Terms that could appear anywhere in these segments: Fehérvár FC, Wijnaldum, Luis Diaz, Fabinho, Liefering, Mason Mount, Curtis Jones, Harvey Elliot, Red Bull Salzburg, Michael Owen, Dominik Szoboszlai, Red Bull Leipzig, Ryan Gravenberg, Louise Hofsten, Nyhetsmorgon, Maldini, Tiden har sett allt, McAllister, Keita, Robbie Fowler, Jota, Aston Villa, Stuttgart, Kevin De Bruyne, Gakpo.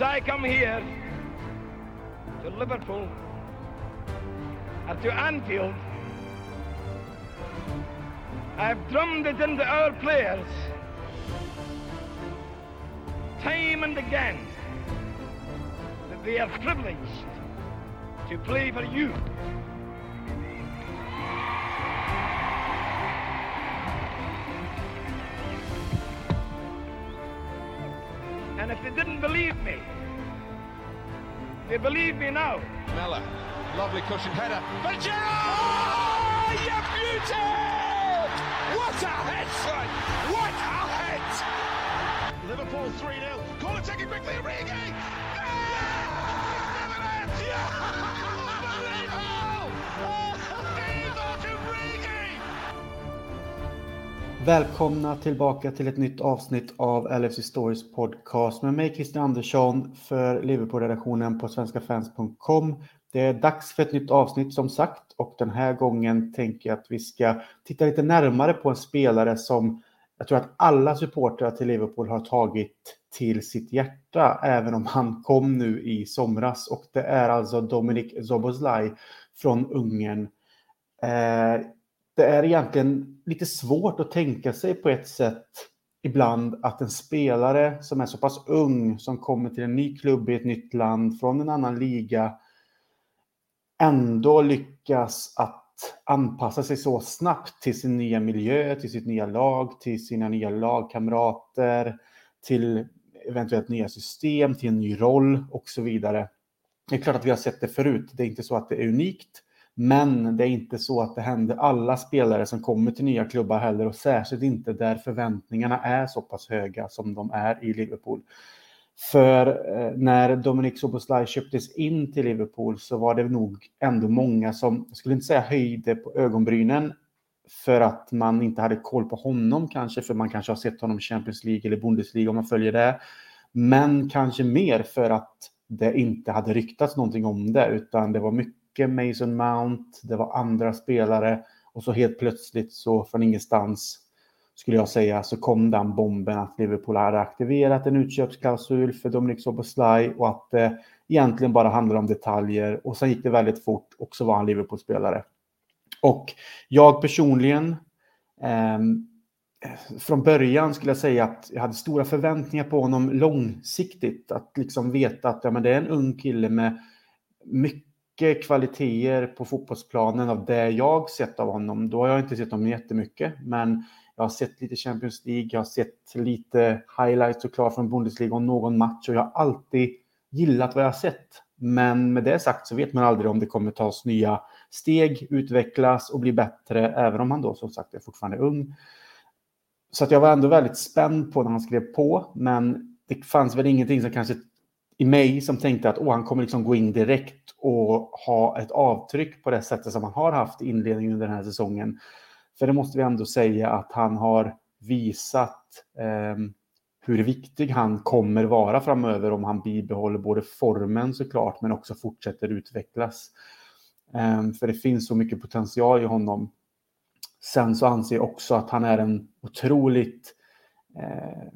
As I come here to Liverpool and to Anfield, I've drummed it into our players time and again that they are privileged to play for you. And if they didn't believe me, they believe me now. Mella, lovely cushion header. But Gerrard, oh, you beauty! What a head, son! What a head! Liverpool 3-0. Corner taken quickly, Origi! Yeah! Välkomna tillbaka till ett nytt avsnitt av LFC Stories Podcast med mig Kristian Andersson för Liverpool-redaktionen på svenskafans.com. Det är dags för ett nytt avsnitt som sagt, och den här gången tänker jag att vi ska titta lite närmare på en spelare som jag tror att alla supportrar till Liverpool har tagit till sitt hjärta, även om han kom nu i somras, och det är alltså Dominik Szoboszlai från Ungern. Det är egentligen lite svårt att tänka sig på ett sätt ibland att en spelare som är så pass ung, som kommer till en ny klubb i ett nytt land från en annan liga, ändå lyckas att anpassa sig så snabbt till sin nya miljö, till sitt nya lag, till sina nya lagkamrater, till eventuellt nya system, till en ny roll och så vidare. Det är klart att vi har sett det förut, det är inte så att det är unikt. Men det är inte så att det händer alla spelare som kommer till nya klubbar heller, och särskilt inte där förväntningarna är så pass höga som de är i Liverpool. För när Dominik Szoboszlai köptes in till Liverpool så var det nog ändå många som, jag skulle inte säga höjde på ögonbrynen för att man inte hade koll på honom kanske, för man kanske har sett honom i Champions League eller Bundesliga om man följer det. Men kanske mer för att det inte hade ryktats någonting om det, utan det var mycket Mason Mount, det var andra spelare, och så helt plötsligt så från ingenstans skulle jag säga så kom den bomben att Liverpool hade aktiverat en utköpsklausul för Dominik Szoboszlai och att det egentligen bara handlade om detaljer, och sen gick det väldigt fort och så var han Liverpool-spelare. Och jag personligen från början skulle jag säga att jag hade stora förväntningar på honom långsiktigt, att liksom veta att ja, men det är en ung kille med mycket kvaliteter på fotbollsplanen av det jag sett av honom. Då har jag inte sett honom jättemycket, men jag har sett lite Champions League, jag har sett lite highlights såklart från Bundesliga och någon match, och jag har alltid gillat vad jag har sett. Men med det sagt så vet man aldrig om det kommer tas nya steg, utvecklas och bli bättre, även om han då som sagt är fortfarande ung. Så att jag var ändå väldigt spänd på när han skrev på, men det fanns väl ingenting som kanske i mig som tänkte att han kommer liksom gå in direkt och ha ett avtryck på det sättet som han har haft i inledningen under den här säsongen. För det måste vi ändå säga att han har visat hur viktig han kommer vara framöver om han bibehåller både formen såklart men också fortsätter utvecklas. För det finns så mycket potential i honom. Sen så anser jag också att han är en otroligt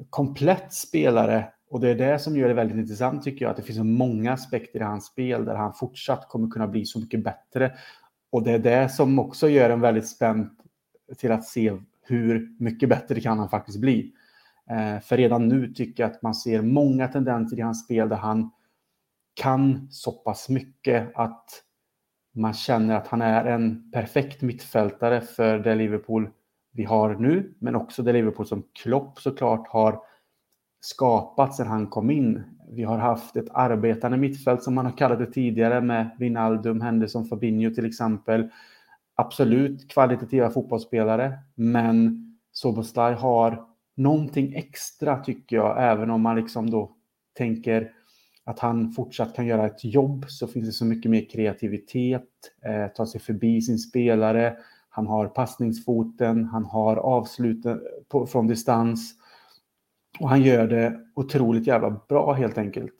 komplett spelare. Och det är det som gör det väldigt intressant tycker jag, att det finns så många aspekter i hans spel där han fortsatt kommer kunna bli så mycket bättre. Och det är det som också gör en väldigt spänd till att se hur mycket bättre kan han faktiskt bli. För redan nu tycker jag att man ser många tendenser i hans spel där han kan så pass mycket att man känner att han är en perfekt mittfältare för det Liverpool vi har nu. Men också det Liverpool som Klopp såklart har skapat sedan han kom in. Vi har haft ett arbetande mittfält som man har kallat det tidigare med Wijnaldum, Henderson, Fabinho till exempel. Absolut kvalitativa fotbollsspelare, men Szoboszlai har någonting extra tycker jag. Även om man liksom då tänker att han fortsatt kan göra ett jobb, så finns det så mycket mer kreativitet, ta sig förbi sin spelare. Han har passningsfoten, han har avsluten från distans. Och han gör det otroligt jävla bra helt enkelt.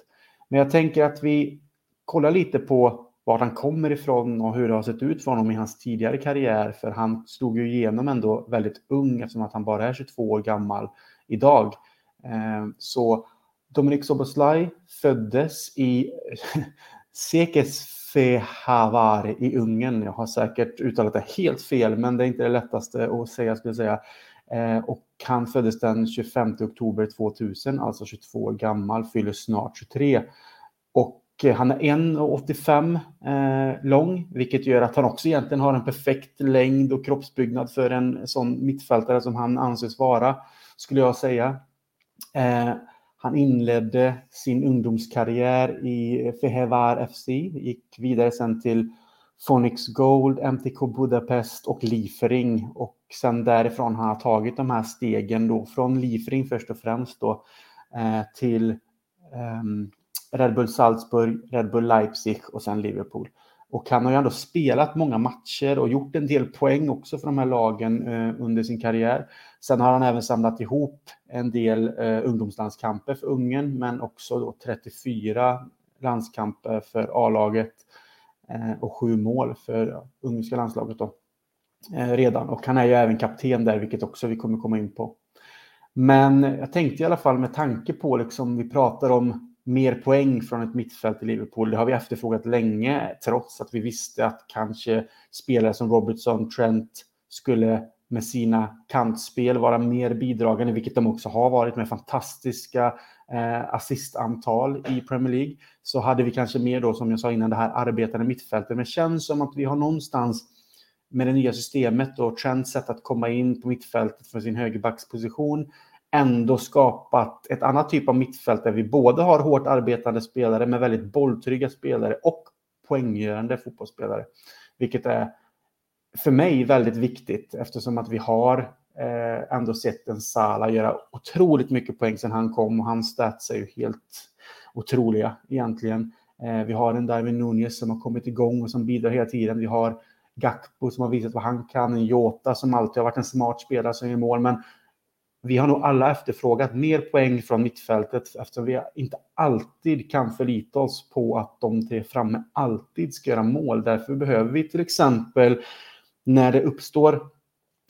Men jag tänker att vi kollar lite på var han kommer ifrån och hur det har sett ut för honom i hans tidigare karriär. För han slog ju igenom ändå väldigt ung eftersom att han bara är 22 år gammal idag. Så Dominik Szoboszlai föddes i Székesfehérvár i Ungern. Jag har säkert uttalat det helt fel, men det är inte det lättaste att säga, skulle jag säga. Och han föddes den 25 oktober 2000, alltså 22 år gammal, fyller snart 23. Och han är 1,85 lång, vilket gör att han också egentligen har en perfekt längd och kroppsbyggnad för en sån mittfältare som han anses vara, skulle jag säga. Han inledde sin ungdomskarriär i Fehérvár FC, gick vidare sen till Phoenix Gold, MTK Budapest och Liefering. Och sen därifrån har han tagit de här stegen då, från Liefering först och främst då, till Red Bull Salzburg, Red Bull Leipzig och sen Liverpool. Och han har ju ändå spelat många matcher och gjort en del poäng också för de här lagen under sin karriär. Sen har han även samlat ihop en del ungdomslandskamper för Ungern, men också då 34 landskamper för A-laget och 7 mål för ungerska landslaget då, redan. Och han är ju även kapten där, vilket också vi kommer komma in på. Men jag tänkte i alla fall, med tanke på liksom, vi pratar om mer poäng från ett mittfält i Liverpool. Det har vi efterfrågat länge, trots att vi visste att kanske spelare som Robertson, Trent skulle med sina kantspel vara mer bidragande, vilket de också har varit med fantastiska assistantal i Premier League. Så hade vi kanske mer då, som jag sa innan, det här arbetande mittfältet. Men det känns som att vi har någonstans med det nya systemet och Trents sätt att komma in på mittfältet för sin högerbacksposition ändå skapat ett annat typ av mittfält där vi både har hårt arbetande spelare med väldigt bolltrygga spelare och poänggörande fotbollsspelare. Vilket är för mig väldigt viktigt, eftersom att vi har ändå sett en Salah göra otroligt mycket poäng sedan han kom, och hans stats är ju helt otroliga egentligen. Vi har en Darwin Nunez som har kommit igång och som bidrar hela tiden. Vi har Gakpo som har visat vad han kan, en Jota som alltid har varit en smart spelare som gör mål, men vi har nog alla efterfrågat mer poäng från mittfältet, eftersom vi inte alltid kan förlita oss på att de tre framme alltid ska göra mål. Därför behöver vi till exempel, när det uppstår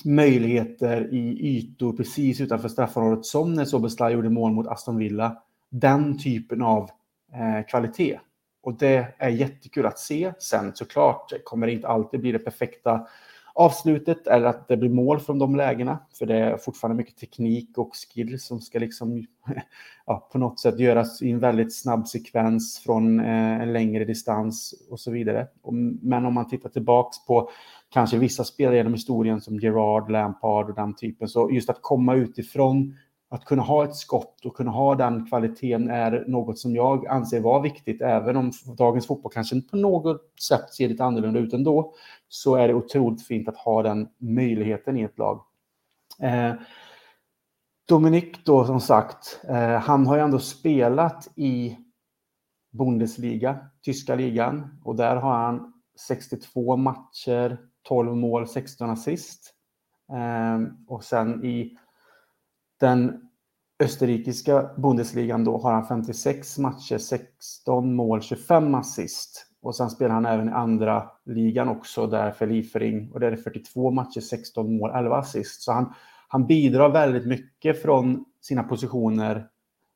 möjligheter i ytor precis utanför straffområdet, som när Szoboszlai gjorde mål mot Aston Villa, den typen av kvalitet. Och det är jättekul att se. Sen såklart kommer det inte alltid bli det perfekta avslutet eller att det blir mål från de lägena, för det är fortfarande mycket teknik och skill som ska liksom, ja, på något sätt göras i en väldigt snabb sekvens från en längre distans och så vidare. Men om man tittar tillbaks på kanske vissa spelare genom historien som Gerrard, Lampard och den typen, så just att komma utifrån, att kunna ha ett skott och kunna ha den kvaliteten är något som jag anser vara viktigt. Även om dagens fotboll kanske på något sätt ser lite annorlunda ut ändå, så är det otroligt fint att ha den möjligheten i ett lag. Dominik då, som sagt, han har ju ändå spelat i Bundesliga, tyska ligan. Och där har han 62 matcher, 12 mål, 16 assist. Och sen i den österrikiska Bundesligan då har han 56 matcher, 16 mål, 25 assist. Och sen spelar han även i andra ligan också, där för Liefering. Och där är det 42 matcher, 16 mål, 11 assist. Så han bidrar väldigt mycket från sina positioner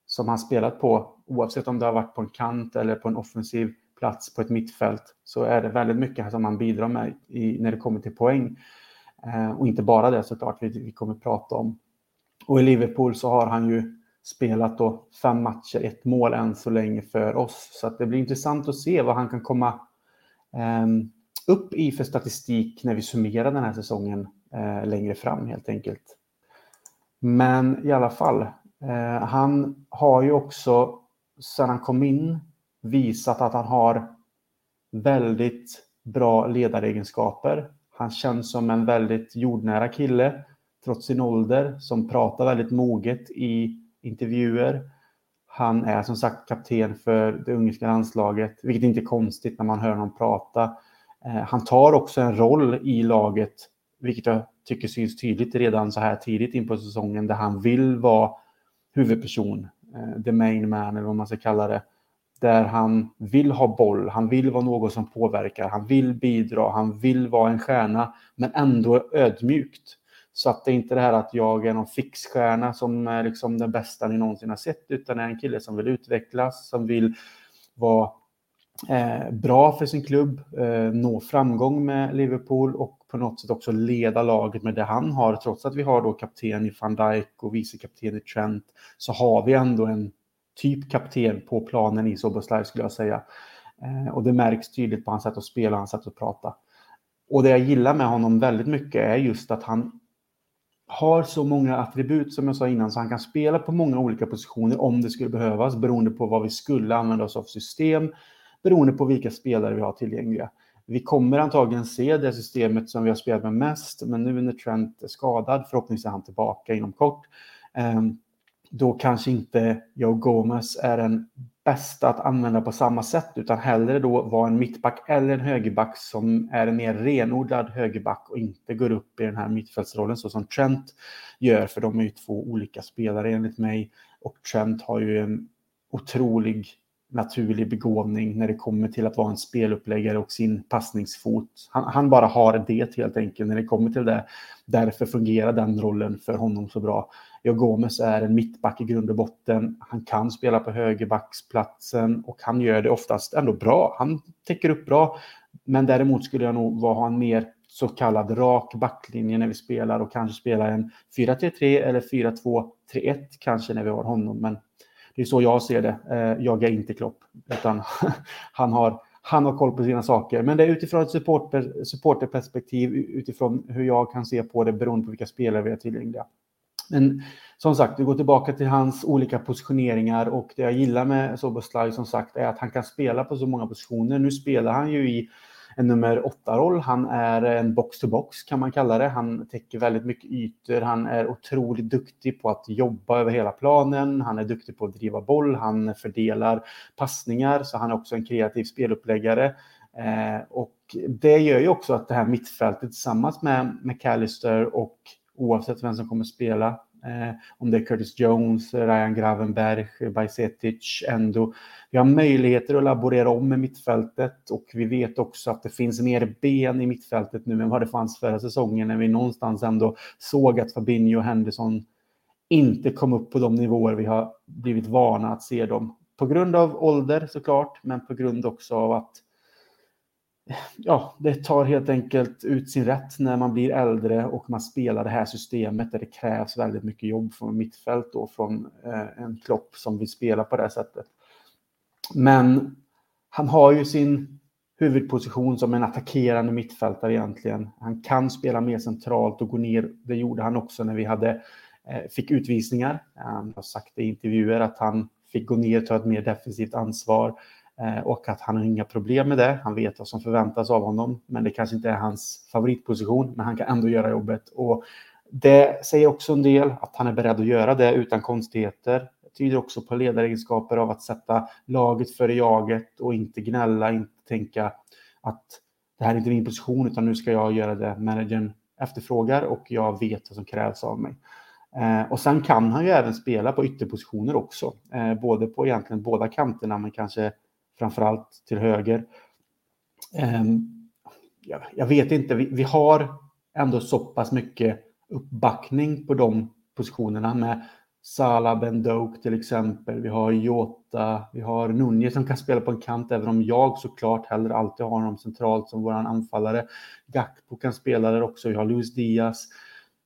som han spelat på. Oavsett om det har varit på en kant eller på en offensiv plats på ett mittfält, så är det väldigt mycket som han bidrar med när det kommer till poäng. Och inte bara det, såklart, vi kommer prata om. Och i Liverpool så har han ju spelat då 5 matcher, 1 mål än så länge för oss. Så att det blir intressant att se vad han kan komma upp i för statistik när vi summerar den här säsongen längre fram, helt enkelt. Men i alla fall, han har ju också sedan han kom in visat att han har väldigt bra ledaregenskaper. Han känns som en väldigt jordnära kille, trots sin ålder, som pratar väldigt moget i intervjuer. Han är som sagt kapten för det ungerska landslaget, vilket inte är konstigt när man hör honom prata. Han tar också en roll i laget, vilket jag tycker syns tydligt redan så här tidigt in på säsongen, där han vill vara huvudperson, the main man eller vad man ska kalla det. Där han vill ha boll, han vill vara någon som påverkar, han vill bidra, han vill vara en stjärna, men ändå ödmjukt. Så att det är inte det här att jag är någon fixstjärna som är liksom den bästa ni någonsin har sett, utan är en kille som vill utvecklas, som vill vara bra för sin klubb, nå framgång med Liverpool och på något sätt också leda laget med det han har. Trots att vi har då kapten i Van Dijk och vicekapten i Trent, så har vi ändå en typ kapten på planen i Szoboszlai, skulle jag säga. Och det märks tydligt på hans sätt att spela och hans sätt att prata. Och det jag gillar med honom väldigt mycket är just att han har så många attribut, som jag sa innan, så han kan spela på många olika positioner om det skulle behövas, beroende på vad vi skulle använda oss av system, beroende på vilka spelare vi har tillgängliga. Vi kommer antagligen se det systemet som vi har spelat med mest, men nu när Trent är skadad, förhoppningsvis är han tillbaka inom kort, då kanske inte Joe Gomez är den bästa att använda på samma sätt, utan hellre då vara en mittback eller en högerback som är en mer renodlad högerback och inte går upp i den här mittfältsrollen så som Trent gör, för de är ju två olika spelare enligt mig, och Trent har ju en otrolig naturlig begåvning när det kommer till att vara en speluppläggare och sin passningsfot. Han bara har det helt enkelt när det kommer till det. Därför fungerar den rollen för honom så bra. Joe Gomez är en mittback i grund och botten. Han kan spela på högerbacksplatsen och han gör det oftast ändå bra. Han täcker upp bra, men däremot skulle jag nog ha en mer så kallad rak backlinje när vi spelar, och kanske spela en 4-3-3 eller 4-2-3-1 kanske när vi har honom, men det är så jag ser det. Jag är inte Klopp, utan han har koll på sina saker. Men det är utifrån ett supporterperspektiv, utifrån hur jag kan se på det beroende på vilka spelare vi har tillgängliga. Men som sagt, vi går tillbaka till hans olika positioneringar, och det jag gillar med Szoboszlai som sagt är att han kan spela på så många positioner. Nu spelar han ju i en nummer 8-roll. Han är en box-to-box kan man kalla det. Han täcker väldigt mycket ytor. Han är otroligt duktig på att jobba över hela planen. Han är duktig på att driva boll. Han fördelar passningar. Så han är också en kreativ speluppläggare. Och det gör ju också att det här mittfältet tillsammans med McAllister, och oavsett vem som kommer spela, om det är Curtis Jones, Ryan Gravenberg, Bajsetic, ändå. Vi har möjligheter att laborera om med mittfältet, och vi vet också att det finns mer ben i mittfältet nu än vad det fanns förra säsongen, när vi någonstans ändå såg att Fabinho och Henderson inte kom upp på de nivåer vi har blivit vana att se dem. På grund av ålder såklart, men på grund också av att det tar helt enkelt ut sin rätt när man blir äldre och man spelar det här systemet där det krävs väldigt mycket jobb från mittfält och från en Klopp som vill spela på det här sättet. Men han har ju sin huvudposition som en attackerande mittfältare egentligen. Han kan spela mer centralt och gå ner. Det gjorde han också när vi fick utvisningar. Han har sagt i intervjuer att han fick gå ner och ta ett mer defensivt ansvar. Och att han har inga problem med det. Han vet vad som förväntas av honom. Men det kanske inte är hans favoritposition. Men han kan ändå göra jobbet. Och det säger också en del att han är beredd att göra det utan konstigheter. Det tyder också på ledaregenskaper av att sätta laget före jaget. Och inte gnälla, inte tänka att det här är inte min position. Utan nu ska jag göra det managern efterfrågar. Och jag vet vad som krävs av mig. Och sen kan han ju även spela på ytterpositioner också. Både på egentligen båda kanterna, men kanske framförallt till höger. Jag vet inte. Vi har ändå så pass mycket uppbackning på de positionerna med Salah, Ben Doak till exempel. Vi har Jota. Vi har Nunez som kan spela på en kant, även om jag såklart hellre alltid har honom centralt som våran anfallare. Gakpo kan spela där också. Vi har Luis Diaz.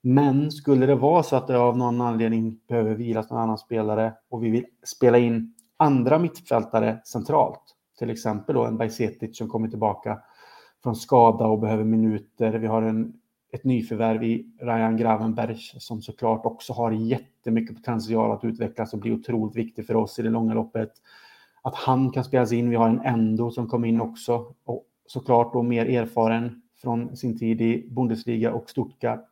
Men skulle det vara så att det av någon anledning behöver vilas någon annan spelare och vi vill spela in andra mittfältare centralt, till exempel då en Bajsetic som kommer tillbaka från skada och behöver minuter. Vi har ett nyförvärv i Ryan Gravenberg som såklart också har jättemycket potential att utvecklas och bli otroligt viktig för oss i det långa loppet. Att han kan spelas in. Vi har en Endo som kom in också, och såklart då mer erfaren från sin tid i Bundesliga och Stuttgart.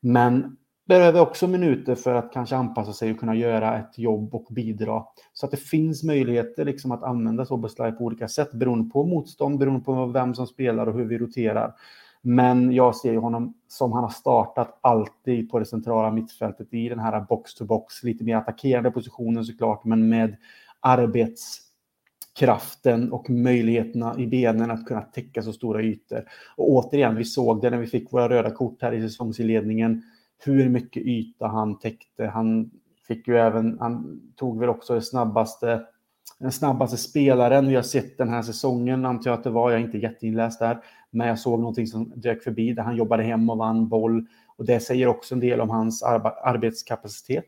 Men behöver också minuter för att kanske anpassa sig och kunna göra ett jobb och bidra. Så att det finns möjligheter liksom att använda Szoboszlai på olika sätt beroende på motstånd, beroende på vem som spelar och hur vi roterar. Men jag ser ju honom som han har startat alltid på det centrala mittfältet i den här box-to-box, lite mer attackerande positionen såklart, men med arbetskraften och möjligheterna i benen att kunna täcka så stora ytor. Och återigen, vi såg det när vi fick våra röda kort här i säsongsinledningen. hur mycket yta han täckte. Han fick ju även, han tog väl också den snabbaste spelaren vi har sett den här säsongen, antar jag att det var. Jag är inte jätteinläst där, men jag såg någonting som dök förbi där han jobbade hem och vann boll, och det säger också en del om hans arbetskapacitet.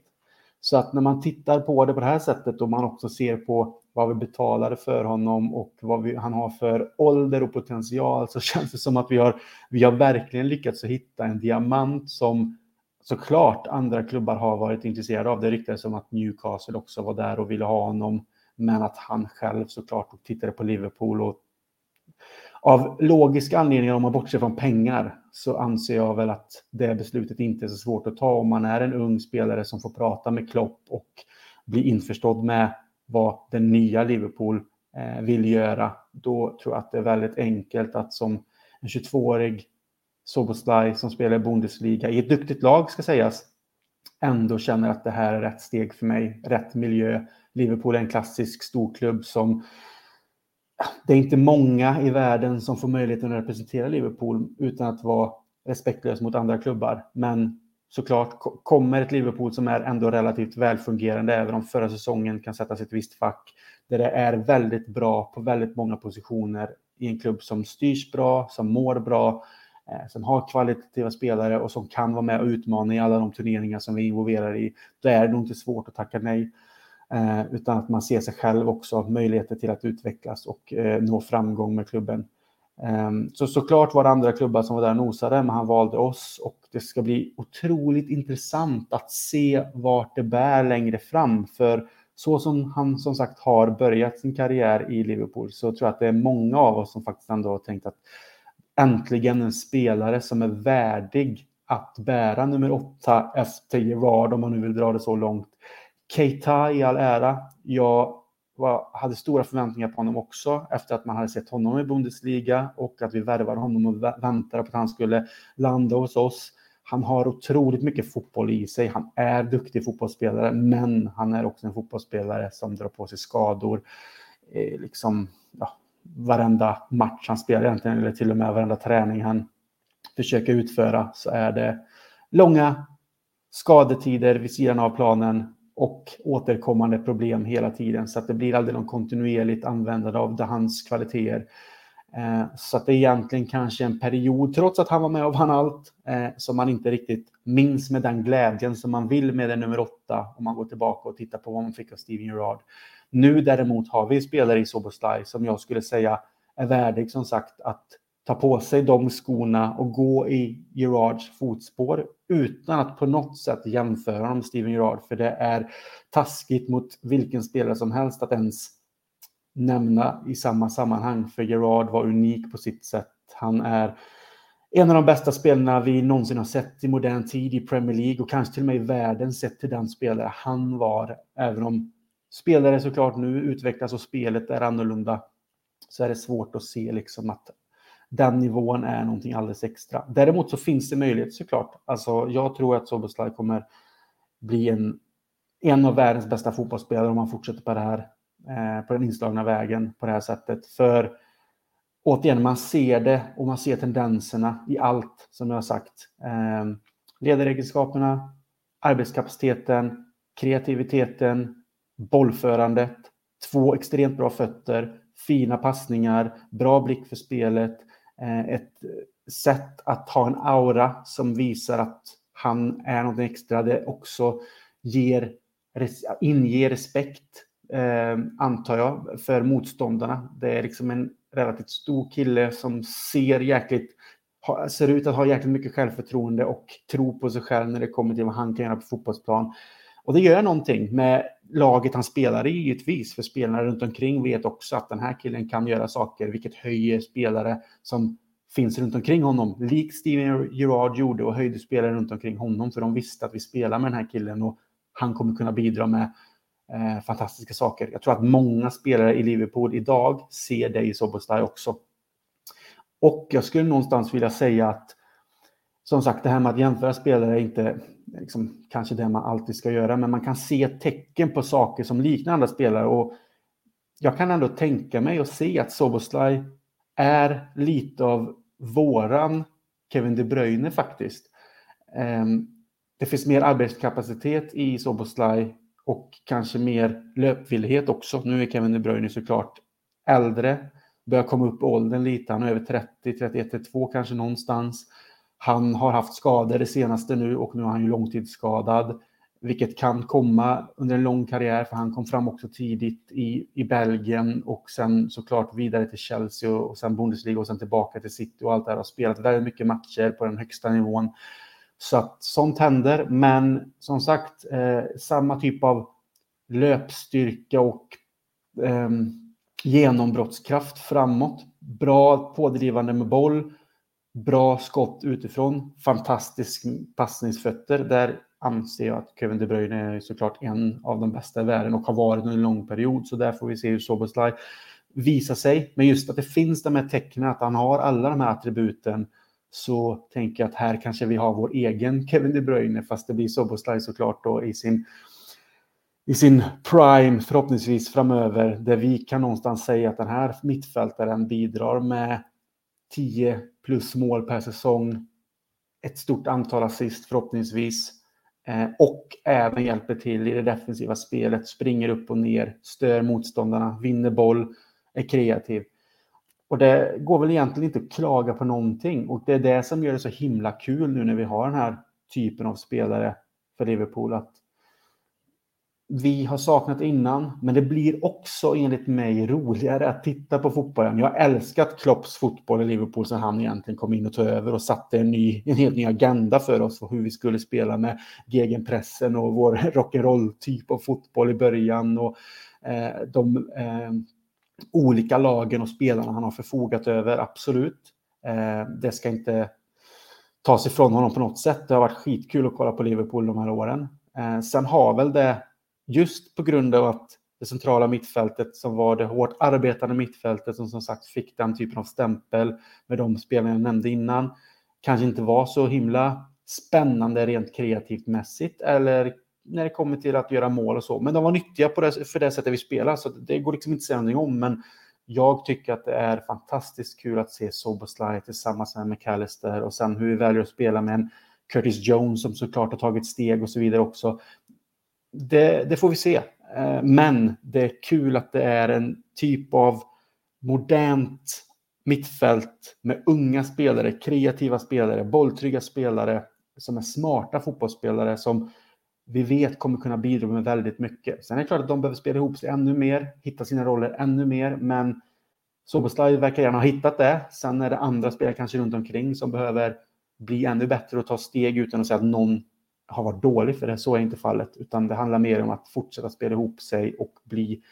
Så att när man tittar på det på det här sättet och man också ser på vad vi betalade för honom och vad han har för ålder och potential, så känns det som att vi har verkligen lyckats hitta en diamant som såklart andra klubbar har varit intresserade av. Det ryktades som att Newcastle också var där och ville ha honom, men att han själv såklart tittade på Liverpool, och av logiska anledningar, om man bortser från pengar, så anser jag väl att det beslutet inte är så svårt att ta om man är en ung spelare som får prata med Klopp och bli införstådd med vad den nya Liverpool vill göra. Då tror jag att det är väldigt enkelt att som en 22-årig Szoboszlai som spelar i Bundesliga i ett duktigt lag, ska sägas, ändå känner att det här är rätt steg för mig, rätt miljö. Liverpool är en klassisk storklubb som, det är inte många i världen som får möjligheten att representera Liverpool utan att vara respektlös mot andra klubbar. Men såklart kommer ett Liverpool som är ändå relativt välfungerande, även om förra säsongen kan sätta sitt visst fack, där det är väldigt bra på väldigt många positioner i en klubb som styrs bra, som mår bra, som har kvalitativa spelare och som kan vara med och utmana i alla de turneringar som vi involverar i. Då är det nog inte svårt att tacka nej, utan att man ser sig själv också, möjligheter till att utvecklas och nå framgång med klubben. Så såklart var det andra klubbar som var där och nosade, men han valde oss, och det ska bli otroligt intressant att se vart det bär längre fram. För så som han som sagt har börjat sin karriär i Liverpool, så tror jag att det är många av oss som faktiskt ändå har tänkt att äntligen en spelare som är värdig att bära nummer 8 efter Gerrard, om man nu vill dra det så långt. Keita i all ära, jag hade stora förväntningar på honom också efter att man hade sett honom i Bundesliga och att vi värvade honom och väntade på att han skulle landa hos oss. Han har otroligt mycket fotboll i sig, han är duktig fotbollsspelare, men han är också en fotbollsspelare som drar på sig skador varenda match han spelar egentligen, eller till och med varenda träning han försöker utföra, så är det långa skadetider vid sidan av planen och återkommande problem hela tiden, så att det blir aldrig någon kontinuerligt användande av hans kvaliteter. Så att det är egentligen kanske en period, trots att han var med och vann allt, som man inte riktigt minns med den glädjen som man vill med den nummer 8, om man går tillbaka och tittar på vad man fick av Steven Gerrard. Nu däremot har vi spelare i Szoboszlai som jag skulle säga är värdig, som sagt, att ta på sig de skorna och gå i Gerrards fotspår utan att på något sätt jämföra honom med Steven Gerrard, för det är taskigt mot vilken spelare som helst att ens nämna i samma sammanhang, för Gerrard var unik på sitt sätt. Han är en av de bästa spelarna vi någonsin har sett i modern tid i Premier League, och kanske till och med i världen sett till den spelare han var. Även om spelare såklart nu utvecklas och spelet är annorlunda, så är det svårt att se liksom att den nivån är någonting alldeles extra. Däremot så finns det möjlighet såklart. Alltså, jag tror att Szoboszlai kommer bli en av världens bästa fotbollsspelare om han fortsätter på det här, på den inslagna vägen på det här sättet. För återigen, man ser det och man ser tendenserna i allt som jag har sagt. Ledaregenskaperna, arbetskapaciteten, kreativiteten, bollförandet, 2 extremt bra fötter, fina passningar, bra blick för spelet, ett sätt att ha en aura som visar att han är något extra. Det också inger respekt, antar jag, för motståndarna. Det är liksom en relativt stor kille som ser ut att ha jäkligt mycket självförtroende och tro på sig själv när det kommer till vad han kan göra på fotbollsplan. Och det gör någonting med laget han spelar i, givetvis, för spelarna runt omkring vet också att den här killen kan göra saker, vilket höjer spelare som finns runt omkring honom. Likt Steven Gerrard gjorde och höjde spelare runt omkring honom, för de visste att vi spelar med den här killen och han kommer kunna bidra med fantastiska saker. Jag tror att många spelare i Liverpool idag ser det i Szoboszlai också. Och jag skulle någonstans vilja säga att, som sagt, det här med att jämföra spelare är inte liksom kanske det man alltid ska göra, men man kan se tecken på saker som liknar andra spelare, och jag kan ändå tänka mig och se att Szoboszlai är lite av våran Kevin De Bruyne faktiskt. det finns mer arbetskapacitet i Szoboszlai och kanske mer löpvillighet också. Nu är Kevin De Bruyne såklart äldre, börjar komma upp åldern lite, han är över 30, 31, 32 kanske någonstans. Han har haft skador det senaste nu och nu är han ju långtidsskadad, vilket kan komma under en lång karriär, för han kom fram också tidigt i Belgien och sen såklart vidare till Chelsea och sen Bundesliga och sen tillbaka till City och allt det här. Har spelat väldigt mycket matcher på den högsta nivån. Så att sånt händer, men som sagt samma typ av löpstyrka och genombrottskraft framåt. Bra pådrivande med boll, bra skott utifrån, fantastisk passningsfötter. Där anser jag att Kevin De Bruyne är såklart en av de bästa i världen och har varit under en lång period. Så där får vi se hur Szoboszlai visar sig. Men just att det finns de här tecknen, att han har alla de här attributen, så tänker jag att här kanske vi har vår egen Kevin De Bruyne, fast det blir Szoboszlai såklart då i sin prime förhoppningsvis framöver, där vi kan någonstans säga att den här mittfältaren bidrar med 10 plus mål per säsong, ett stort antal assist förhoppningsvis, och även hjälper till i det defensiva spelet, springer upp och ner, stör motståndarna, vinner boll, är kreativ. Och det går väl egentligen inte att klaga på någonting, och det är det som gör det så himla kul nu när vi har den här typen av spelare för Liverpool, att vi har saknat innan, men det blir också enligt mig roligare att titta på fotbollen. Jag har älskat Klopps fotboll i Liverpool sedan han egentligen kom in och tog över och satte en helt ny agenda för oss och hur vi skulle spela med gegenpressen och vår rock'n'roll-typ av fotboll i början och de olika lagen och spelarna han har förfogat över, absolut. Det ska inte tas ifrån honom på något sätt. Det har varit skitkul att kolla på Liverpool de här åren. Sen har väl det, just på grund av att det centrala mittfältet som var det hårt arbetande mittfältet som sagt fick den typen av stämpel med de spelarna jag nämnde innan, kanske inte var så himla spännande rent kreativt mässigt eller när det kommer till att göra mål och så. Men de var nyttiga på det, för det sättet vi spelar, så det går liksom inte att säga någonting om. Men jag tycker att det är fantastiskt kul att se Szoboszlai tillsammans med McAllister och sen hur vi väljer att spela med en Curtis Jones som såklart har tagit steg och så vidare också. Det får vi se. Men det är kul att det är en typ av modernt mittfält med unga spelare, kreativa spelare, bolltrygga spelare som är smarta fotbollsspelare som vi vet kommer kunna bidra med väldigt mycket. Sen är det klart att de behöver spela ihop sig ännu mer, hitta sina roller ännu mer, men Szoboszlai verkar gärna ha hittat det. Sen är det andra spelare kanske runt omkring som behöver bli ännu bättre och ta steg utan att säga att någon har varit dålig, för det så är inte fallet, utan det handlar mer om att fortsätta spela ihop sig och bli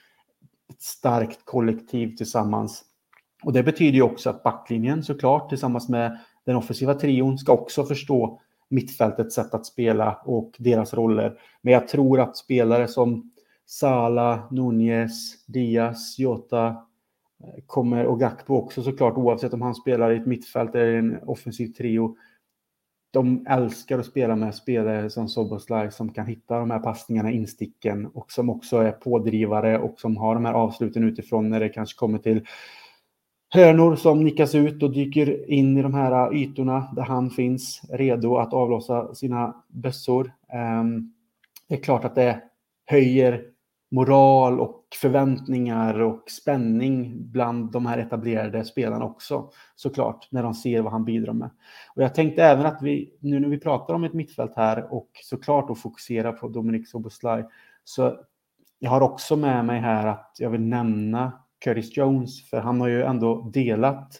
ett starkt kollektiv tillsammans. Och det betyder ju också att backlinjen såklart tillsammans med den offensiva trion ska också förstå mittfältets sätt att spela och deras roller. Men jag tror att spelare som Salah, Nunez, Diaz, Jota kommer, och Gakpo också såklart, oavsett om han spelar i ett mittfält eller en offensiv trio, de älskar att spela med spelare som Szoboszlai som kan hitta de här passningarna, insticken, och som också är pådrivare och som har de här avsluten utifrån när det kanske kommer till hörnor som nickas ut och dyker in i de här ytorna där han finns redo att avlossa sina bössor. Det är klart att det höjer moral och förväntningar och spänning bland de här etablerade spelarna också, såklart, när de ser vad han bidrar med. Och jag tänkte även att vi, nu när vi pratar om ett mittfält här och såklart att fokusera på Dominik Szoboszlai, så jag har också med mig här att jag vill nämna Curtis Jones, för han har ju ändå delat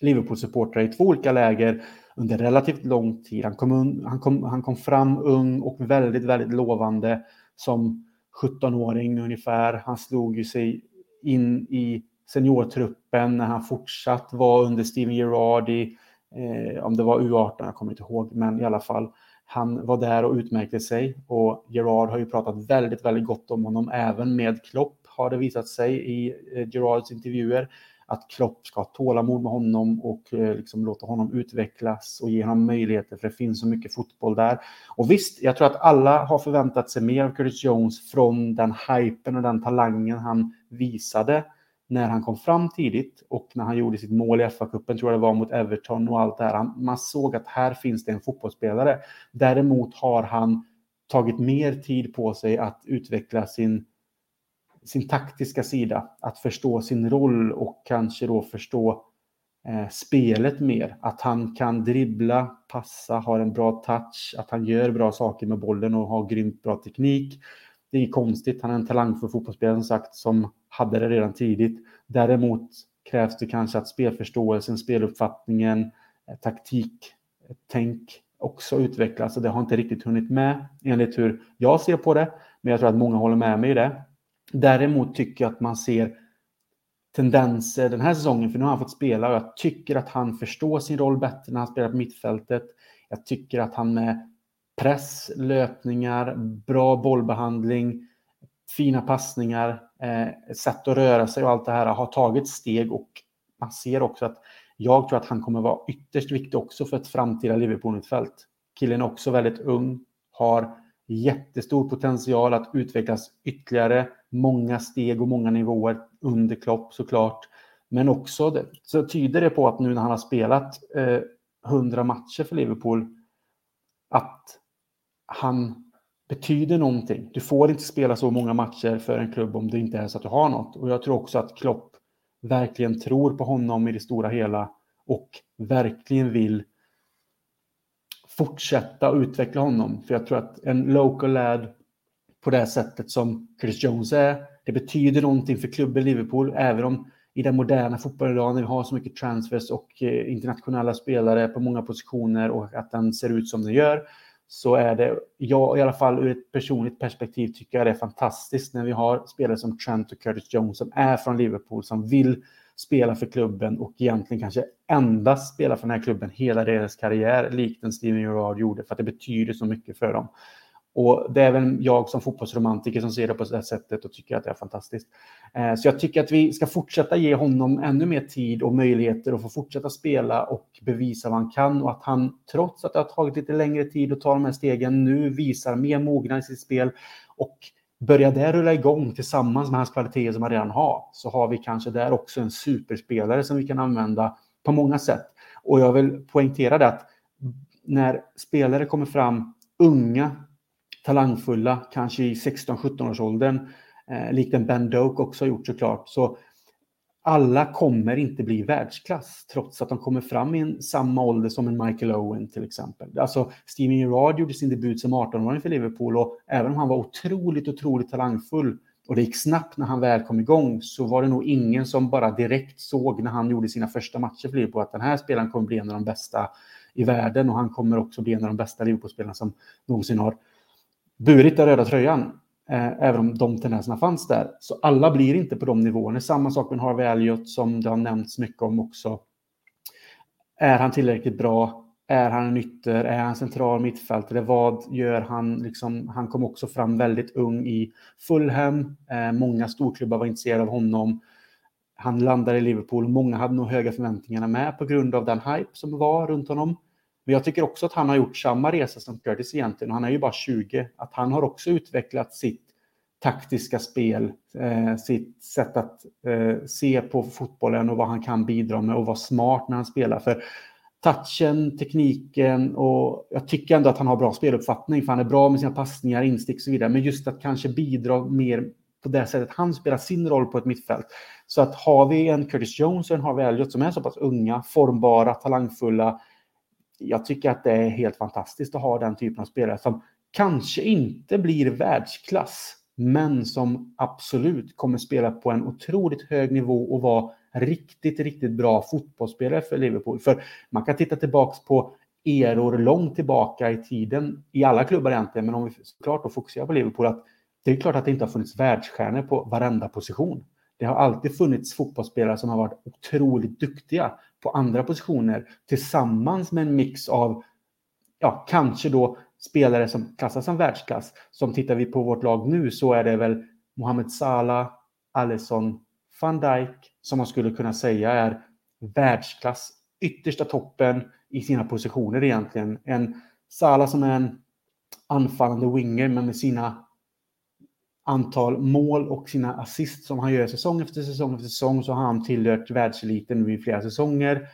Liverpool-supportrar i två olika läger under relativt lång tid. Han kom fram ung och väldigt, väldigt lovande som 17-åring ungefär. Han slog ju sig in i seniortruppen när han fortsatt var under Steven Gerrard i, om det var U18, jag kommer inte ihåg, men i alla fall. Han var där och utmärkte sig, och Gerrard har ju pratat väldigt, väldigt gott om honom, även med Klopp har det visat sig i Gerrards intervjuer att Klopp ska ha tålamod med honom och liksom låta honom utvecklas och ge honom möjligheter, för det finns så mycket fotboll där. Och visst, jag tror att alla har förväntat sig mer av Curtis Jones från den hypen och den talangen han visade när han kom fram tidigt och när han gjorde sitt mål i FA-cupen, tror jag det var mot Everton och allt det här. Man såg att här finns det en fotbollsspelare. Däremot har han tagit mer tid på sig att utveckla sin taktiska sida, att förstå sin roll och kanske då förstå spelet mer. Att han kan dribbla, passa, har en bra touch, att han gör bra saker med bollen och har grymt bra teknik. Det är konstigt, han är en talang för fotbollsspelare som sagt, som hade det redan tidigt. Däremot krävs det kanske att spelförståelsen, speluppfattningen, taktik, tänk också utvecklas. Och det har inte riktigt hunnit med enligt hur jag ser på det, men jag tror att många håller med mig i det. Däremot tycker jag att man ser tendenser den här säsongen, för nu har han fått spela och jag tycker att han förstår sin roll bättre när han spelar på mittfältet. Jag tycker att han med press, löpningar, bra bollbehandling, fina passningar, sätt att röra sig och allt det här har tagit steg, och man ser också att jag tror att han kommer vara ytterst viktig också för ett framtida Liverpool-mittfält. Killen är också väldigt ung, har jättestor potential att utvecklas ytterligare, många steg och många nivåer under Klopp såklart, men också det, så tyder det på att nu när han har spelat 100 matcher för Liverpool att han betyder någonting. Du får inte spela så många matcher för en klubb om det inte är så att du har något, och jag tror också att Klopp verkligen tror på honom i det stora hela och verkligen vill fortsätta utveckla honom, för jag tror att en local lad på det sättet som Curtis Jones är, det betyder någonting för klubben Liverpool, även om i den moderna fotbollen när vi har så mycket transfers och internationella spelare på många positioner och att den ser ut som den gör, så är det, jag i alla fall ur ett personligt perspektiv tycker jag det är fantastiskt när vi har spelare som Trent och Curtis Jones som är från Liverpool, som vill spela för klubben och egentligen kanske endast spela för den här klubben hela deras karriär, likt den Steven Gerrard gjorde, för att det betyder så mycket för dem. Och det är även jag som fotbollsromantiker som ser det på det här sättet och tycker att det är fantastiskt. Så jag tycker att vi ska fortsätta ge honom ännu mer tid och möjligheter att få fortsätta spela och bevisa vad han kan. Och att han, trots att det har tagit lite längre tid att ta de här stegen, nu visar mer mognad i sitt spel. Och börjar det rulla igång tillsammans med hans kvaliteter som han redan har, så har vi kanske där också en superspelare som vi kan använda på många sätt. Och jag vill poängtera det att när spelare kommer fram, unga, talangfulla, kanske i 16-17 års åldern, likt en Ben Doak också har gjort såklart, så alla kommer inte bli världsklass trots att de kommer fram i samma ålder som en Michael Owen till exempel. Alltså Steven Gerrard gjorde sin debut som 18-åring för Liverpool, och även om han var otroligt talangfull och det gick snabbt när han väl kom igång, så var det nog ingen som bara direkt såg när han gjorde sina första matcher för Liverpool att den här spelaren kommer bli en av de bästa i världen, och han kommer också bli en av de bästa Liverpool-spelarna som någonsin har burit den röda tröjan, även om de tendenserna fanns där. Så alla blir inte på de nivåerna. Samma sak med Harvey Elliot som det har nämnts mycket om också. Är han tillräckligt bra? Är han en ytter? Är han central mittfältare? Vad gör han? Liksom, han kom också fram väldigt ung i Fulham. Många storklubbar var intresserade av honom. Han landade i Liverpool. Många hade nog höga förväntningarna med på grund av den hype som var runt honom. Men jag tycker också att han har gjort samma resa som Curtis egentligen. Han är ju bara 20. Att han har också utvecklat sitt taktiska spel. Sitt sätt att se på fotbollen och vad han kan bidra med. Och vara smart när han spelar. För touchen, tekniken, och jag tycker ändå att han har bra speluppfattning. För han är bra med sina passningar, instick och så vidare. Men just att kanske bidra mer på det sättet han spelar sin roll på ett mittfält. Så att har vi en Curtis Jones och en Harvey Elliot som är så pass unga, formbara, talangfulla. Jag tycker att det är helt fantastiskt att ha den typen av spelare som kanske inte blir världsklass, men som absolut kommer spela på en otroligt hög nivå och vara riktigt bra fotbollsspelare för Liverpool. För man kan titta tillbaka på eror långt tillbaka i tiden i alla klubbar egentligen, men om vi såklart då fokuserar på Liverpool, att det är klart att det inte har funnits världsstjärnor på varenda position. Det har alltid funnits fotbollsspelare som har varit otroligt duktiga på andra positioner tillsammans med en mix av kanske då spelare som klassas som världsklass. Som tittar vi på vårt lag nu, så är det väl Mohamed Salah, Alisson, Van Dijk som man skulle kunna säga är världsklass, yttersta toppen i sina positioner egentligen. En Salah som är en anfallande winger men med sina antal mål och sina assist som han gör säsong efter säsong efter säsong, så har han tillhört världseliten nu i flera säsonger.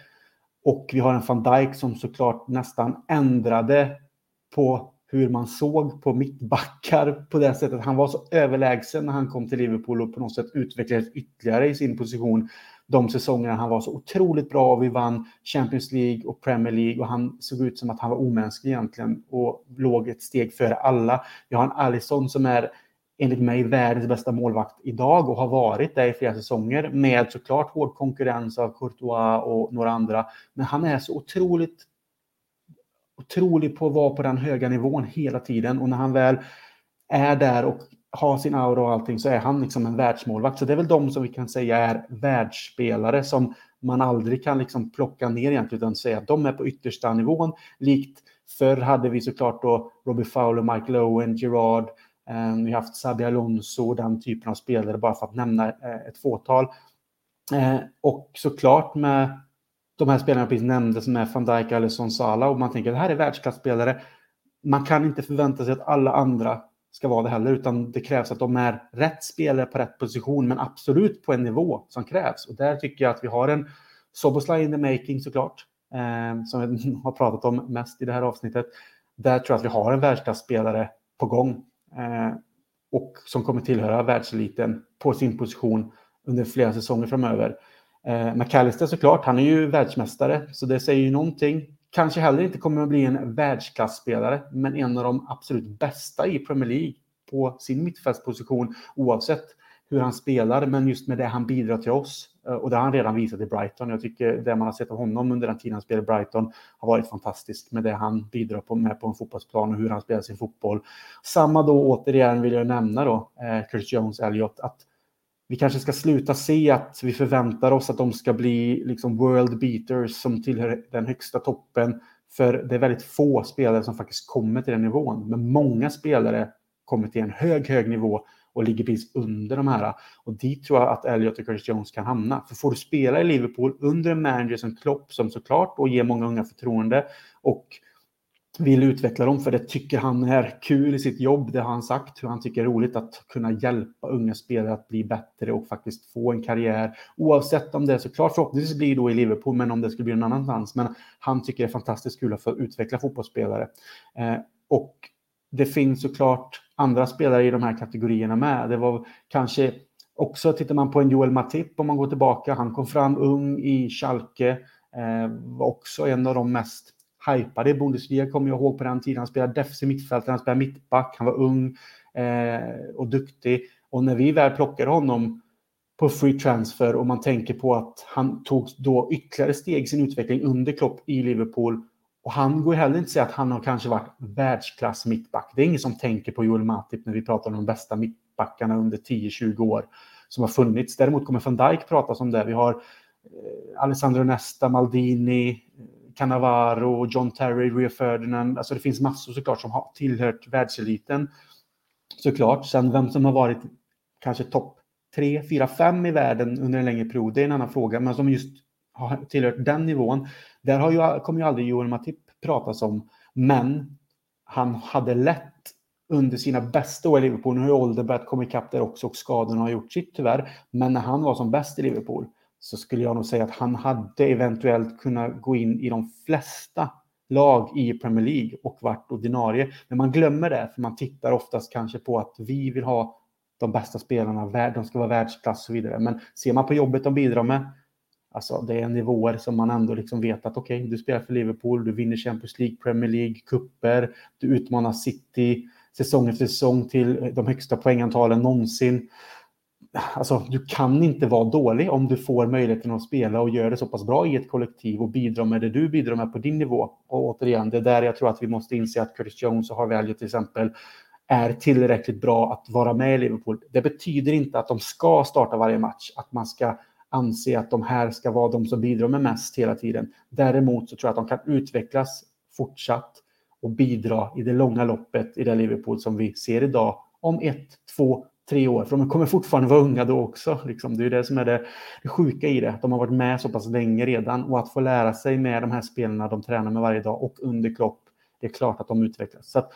Och vi har en Van Dijk som såklart nästan ändrade på hur man såg på mittbackar på det sättet. Han var så överlägsen när han kom till Liverpool och på något sätt utvecklades ytterligare i sin position. De säsongerna han var så otroligt bra och vi vann Champions League och Premier League och han såg ut som att han var omänsklig egentligen och låg ett steg före alla. Vi har en Alisson som är enligt mig världens bästa målvakt idag och har varit där i flera säsonger med såklart hård konkurrens av Courtois och några andra. Men han är så otroligt på att vara på den höga nivån hela tiden, och när han väl är där och har sin aura och allting så är han liksom en världsmålvakt. Så det är väl de som vi kan säga är världsspelare som man aldrig kan liksom plocka ner egentligen, utan säga att de är på yttersta nivån. Likt förr hade vi såklart då Robbie Fowler, Michael Owen, Gerrard. Vi har haft Xabi Alonso och den typen av spelare, bara för att nämna ett fåtal. Och såklart med de här spelarna jag precis nämnde som är Van Dijk, Alisson, Salah, och man tänker att det här är världsklassspelare. Man kan inte förvänta sig att alla andra ska vara det heller, utan det krävs att de är rätt spelare på rätt position, men absolut på en nivå som krävs. Och där tycker jag att vi har en Szoboszlai in the making såklart, som jag har pratat om mest i det här avsnittet. Där tror jag att vi har en världsklassspelare på gång. Och som kommer tillhöra världseliten på sin position under flera säsonger framöver. McAllister såklart, han är ju världsmästare, så det säger ju någonting. Kanske heller inte kommer att bli en världsklassspelare, men en av de absolut bästa i Premier League på sin mittfältsposition, oavsett hur han spelar, men just med det han bidrar till oss, och det har han redan visat i Brighton. Jag tycker det man har sett av honom under den tiden han spelade i Brighton har varit fantastiskt, med det han bidrar på, med på en fotbollsplan och hur han spelar sin fotboll. Samma då återigen vill jag nämna då Curtis Jones, Elliot, att vi kanske ska sluta se att vi förväntar oss att de ska bli liksom world beaters som tillhör den högsta toppen, för det är väldigt få spelare som faktiskt kommer till den nivån, men många spelare kommer till en hög nivå och ligger precis under de här. Och dit tror jag att Elliot och Curtis Jones kan hamna. För får du spela i Liverpool under en manager som Klopp, som såklart och ger många unga förtroende och vill utveckla dem, för det tycker han är kul i sitt jobb, det har han sagt, hur han tycker det är roligt att kunna hjälpa unga spelare att bli bättre och faktiskt få en karriär, oavsett om det är såklart förhoppningsvis blir då i Liverpool, men om det skulle bli någon annanstans. Men han tycker det är fantastiskt kul att få utveckla fotbollsspelare. Och det finns såklart andra spelare i de här kategorierna med. Det var kanske också, tittar man på en Joel Matip om man går tillbaka, han kom fram ung i Schalke, var också en av de mest hypade i Bundesliga, kommer jag ihåg på den tiden. Han spelade defensiv mittfält, han spelade mittback, han var ung och duktig. Och när vi väl plockade honom på free transfer och man tänker på att han tog då ytterligare steg i sin utveckling under Klopp i Liverpool, och han går heller inte säga att han har kanske varit världsklass mittback. Det är ingen som tänker på Joel Matip när vi pratar om de bästa mittbackarna under 10-20 år som har funnits. Däremot kommer Van Dijk pratas om det. Vi har Alessandro Nesta, Maldini, Cannavaro, John Terry, Rio Ferdinand. Alltså det finns massor såklart som har tillhört världseliten. Såklart. Sen vem som har varit kanske topp 3, 4, 5 i världen under en längre period, det är en annan fråga. Men som just har tillhört den nivån, där kommer ju aldrig Joel Matip pratas om, men han hade lätt under sina bästa år i Liverpool. Nu har ju Olderberg kommit ikapp där också och skadorna har gjort sitt tyvärr, men när han var som bäst i Liverpool så skulle jag nog säga att han hade eventuellt kunnat gå in i de flesta lag i Premier League och varit ordinarie, men man glömmer det, för man tittar oftast kanske på att vi vill ha de bästa spelarna, de ska vara världsklass och så vidare, men ser man på jobbet de bidrar med, alltså det är nivåer som man ändå liksom vet att okej, du spelar för Liverpool, du vinner Champions League, Premier League, kupper, du utmanar City säsong efter säsong till de högsta poängantalen någonsin. Alltså du kan inte vara dålig om du får möjligheten att spela och göra det så pass bra i ett kollektiv och bidra med det du bidrar med på din nivå. Och återigen, det är där jag tror att vi måste inse att Curtis Jones och Harvey Elliot till exempel är tillräckligt bra att vara med i Liverpool. Det betyder inte att de ska starta varje match, att man ska anse att de här ska vara de som bidrar med mest hela tiden. Däremot så tror jag att de kan utvecklas fortsatt och bidra i det långa loppet i det Liverpool som vi ser idag om 1, 2, 3 år. För de kommer fortfarande vara unga då också. Liksom. Det är det som är det sjuka i det. De har varit med så pass länge redan, och att få lära sig med de här spelarna de tränar med varje dag och under Klopp, det är klart att de utvecklas. Så att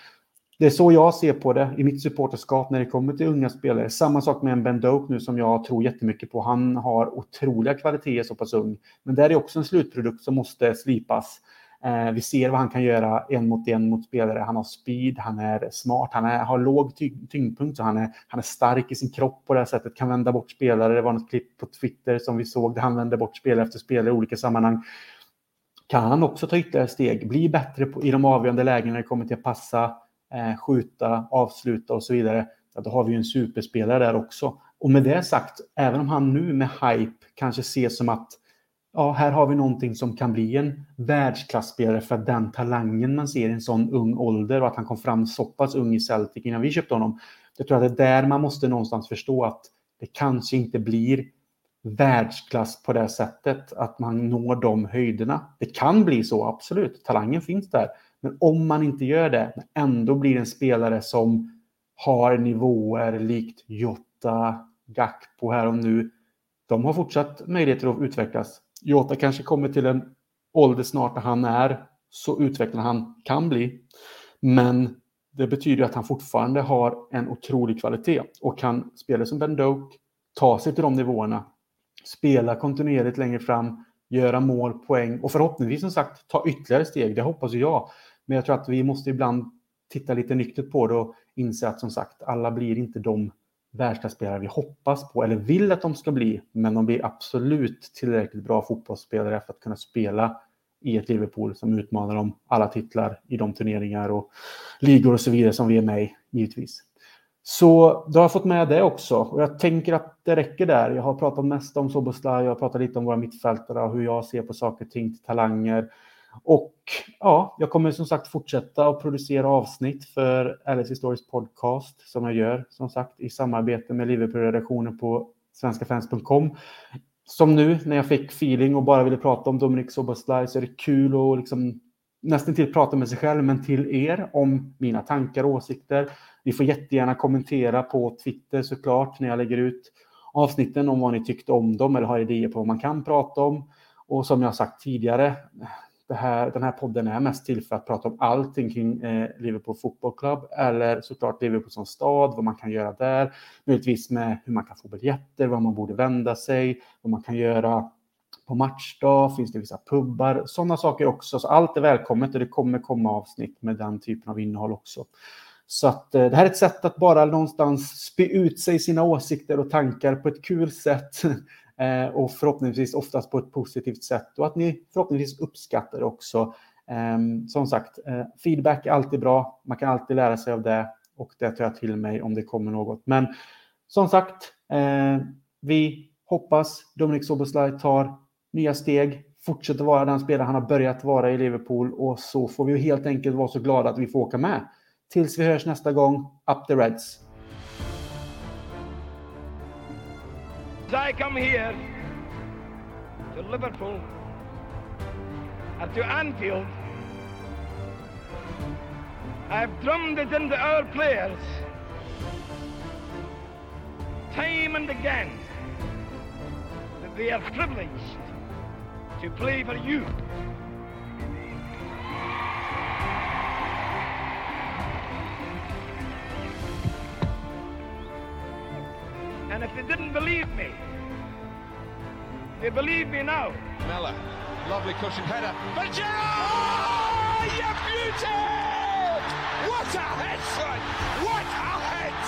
Det är så jag ser på det i mitt supporterskap när det kommer till unga spelare. Samma sak med en Ben Doak nu som jag tror jättemycket på. Han har otroliga kvaliteter så pass ung. Men där är också en slutprodukt som måste slipas. Vi ser vad han kan göra en mot spelare. Han har speed, han är smart, har låg tyngdpunkt. Så han är stark i sin kropp på det här sättet. Kan vända bort spelare. Det var något klipp på Twitter som vi såg där han vände bort spelare efter spelare i olika sammanhang. Kan han också ta ytterligare steg? Bli bättre i de avgörande lägena när det kommer till att passa, skjuta, avsluta och så vidare. Ja, då har vi ju en superspelare där också. Och med det sagt, även om han nu med hype kanske ses som att ja, här har vi någonting som kan bli en världsklassspelare för att den talangen man ser i en sån ung ålder och att han kom fram så pass ung i Celtic innan vi köpte honom. Jag tror att det är där man måste någonstans förstå att det kanske inte blir världsklass på det sättet att man når de höjderna. Det kan bli så, absolut. Talangen finns där. Men om man inte gör det, ändå blir en spelare som har nivåer likt Jota, Gakpo här och nu. De har fortsatt möjligheter att utvecklas. Jota kanske kommer till en ålder snart när han är så utvecklad han kan bli. Men det betyder att han fortfarande har en otrolig kvalitet och kan spela som Ben Doak, ta sig till de nivåerna, spela kontinuerligt längre fram, göra mål, poäng och förhoppningsvis som sagt ta ytterligare steg. Det hoppas jag. Men jag tror att vi måste ibland titta lite nyktert på det och inse att som sagt alla blir inte de världsklassspelare vi hoppas på eller vill att de ska bli, men de blir absolut tillräckligt bra fotbollsspelare för att kunna spela i ett Liverpool som utmanar om alla titlar i de turneringar och ligor och så vidare som vi är med i, givetvis. Så då har jag fått med det också och jag tänker att det räcker där. Jag har pratat mest om Szoboszlai, jag har pratat lite om våra mittfältare och hur jag ser på saker och ting, talanger. Och ja, jag kommer som sagt fortsätta att producera avsnitt för LFC Stories Podcast som jag gör som sagt i samarbete med Liverpool-redaktionen på svenskafans.com. Som nu när jag fick feeling och bara ville prata om Dominik Szoboszlai så är det kul och liksom nästan till att prata med sig själv men till er om mina tankar och åsikter. Ni får jättegärna kommentera på Twitter såklart när jag lägger ut avsnitten om vad ni tyckte om dem eller har idéer på vad man kan prata om. Och som jag har sagt tidigare, den här podden är mest till för att prata om allting kring Liverpool Football Club eller såklart Liverpool som stad, vad man kan göra där, möjligtvis med hur man kan få biljetter, vad man borde vända sig, vad man kan göra på matchdag, finns det vissa pubbar, sådana saker också. Så allt är välkommet och det kommer komma avsnitt med den typen av innehåll också. Så att det här är ett sätt att bara någonstans spy ut sig sina åsikter och tankar på ett kul sätt och förhoppningsvis oftast på ett positivt sätt och att ni förhoppningsvis uppskattar också. Som sagt, feedback är alltid bra, man kan alltid lära sig av det och det tar jag till mig om det kommer något. Men som sagt, vi hoppas Dominik Szoboszlai tar nya steg, fortsätter vara den spelare han har börjat vara i Liverpool och så får vi helt enkelt vara så glada att vi får åka med. Tills vi hörs nästa gång, up the Reds. I come here to Liverpool and to Anfield. I've drummed it into our players time and again that they are privileged to play for you. And if they didn't believe me, they believe me now. Mella, lovely cushion header. But Gerrard! Oh, you beauty! What a headshot! What a headshot!